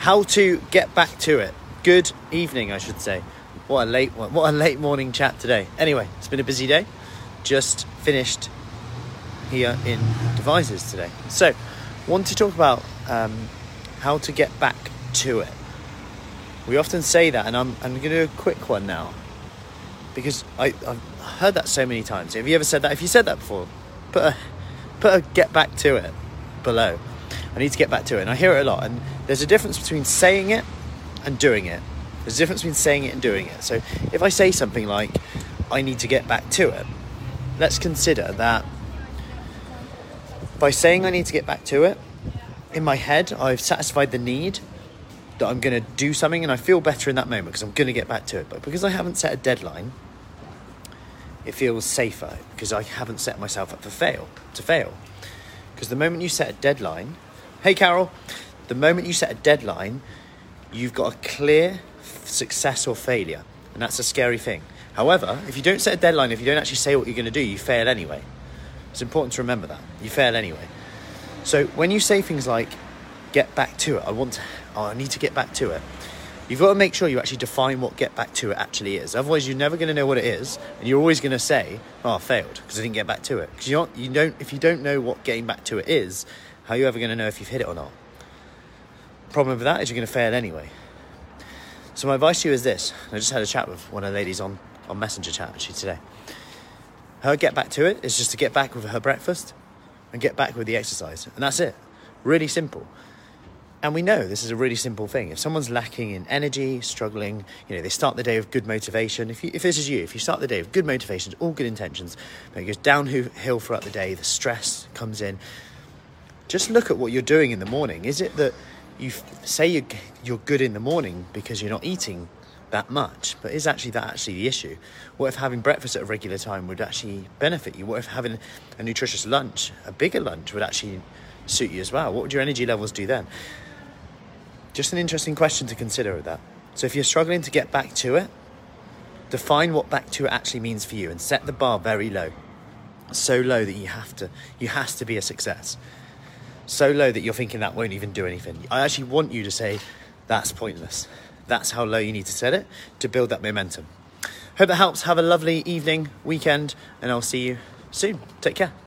how to get back to it. Good evening, I should say. What a late morning chat today. Anyway, it's been a busy day. Just finished here in Devizes today. So, want to talk about how to get back to it. We often say that, and I'm going to do a quick one now, because I've heard that so many times. Have you ever said that? If you said that before, put a get back to it below. I need to get back to it. And I hear it a lot. And there's a difference between saying it and doing it. There's a difference between saying it and doing it. So if I say something like, I need to get back to it, let's consider that by saying I need to get back to it, in my head, I've satisfied the need that I'm going to do something, and I feel better in that moment because I'm going to get back to it. But because I haven't set a deadline, it feels safer because I haven't set myself up to fail. Because the moment you set a deadline, hey Carol, the moment you set a deadline, you've got a clear success or failure. And that's a scary thing. However, if you don't set a deadline, if you don't actually say what you're going to do, you fail anyway. It's important to remember that. You fail anyway. So when you say things like, get back to it, I need to get back to it, you've got to make sure you actually define what get back to it actually is. Otherwise, you're never going to know what it is. And you're always going to say, I failed because I didn't get back to it. Because if you don't know what getting back to it is, how are you ever going to know if you've hit it or not? Problem with that is you're going to fail anyway. So my advice to you is this. I just had a chat with one of the ladies on Messenger chat actually today. Her get back to it is just to get back with her breakfast and get back with the exercise. And that's it. Really simple. And we know this is a really simple thing. If someone's lacking in energy, struggling, they start the day with good motivation. If you start the day with good motivations, all good intentions, but it goes downhill throughout the day, the stress comes in. Just look at what you're doing in the morning. Is it that you say you're good in the morning because you're not eating that much, but is that actually the issue? What if having breakfast at a regular time would actually benefit you? What if having a nutritious lunch, a bigger lunch, would actually suit you as well? What would your energy levels do then? Just an interesting question to consider with that. So if you're struggling to get back to it, define what back to it actually means for you and set the bar very low. So low that you have to be a success. So low that you're thinking that won't even do anything. I actually want you to say, that's pointless. That's how low you need to set it to build that momentum. Hope that helps. Have a lovely evening, weekend, and I'll see you soon. Take care.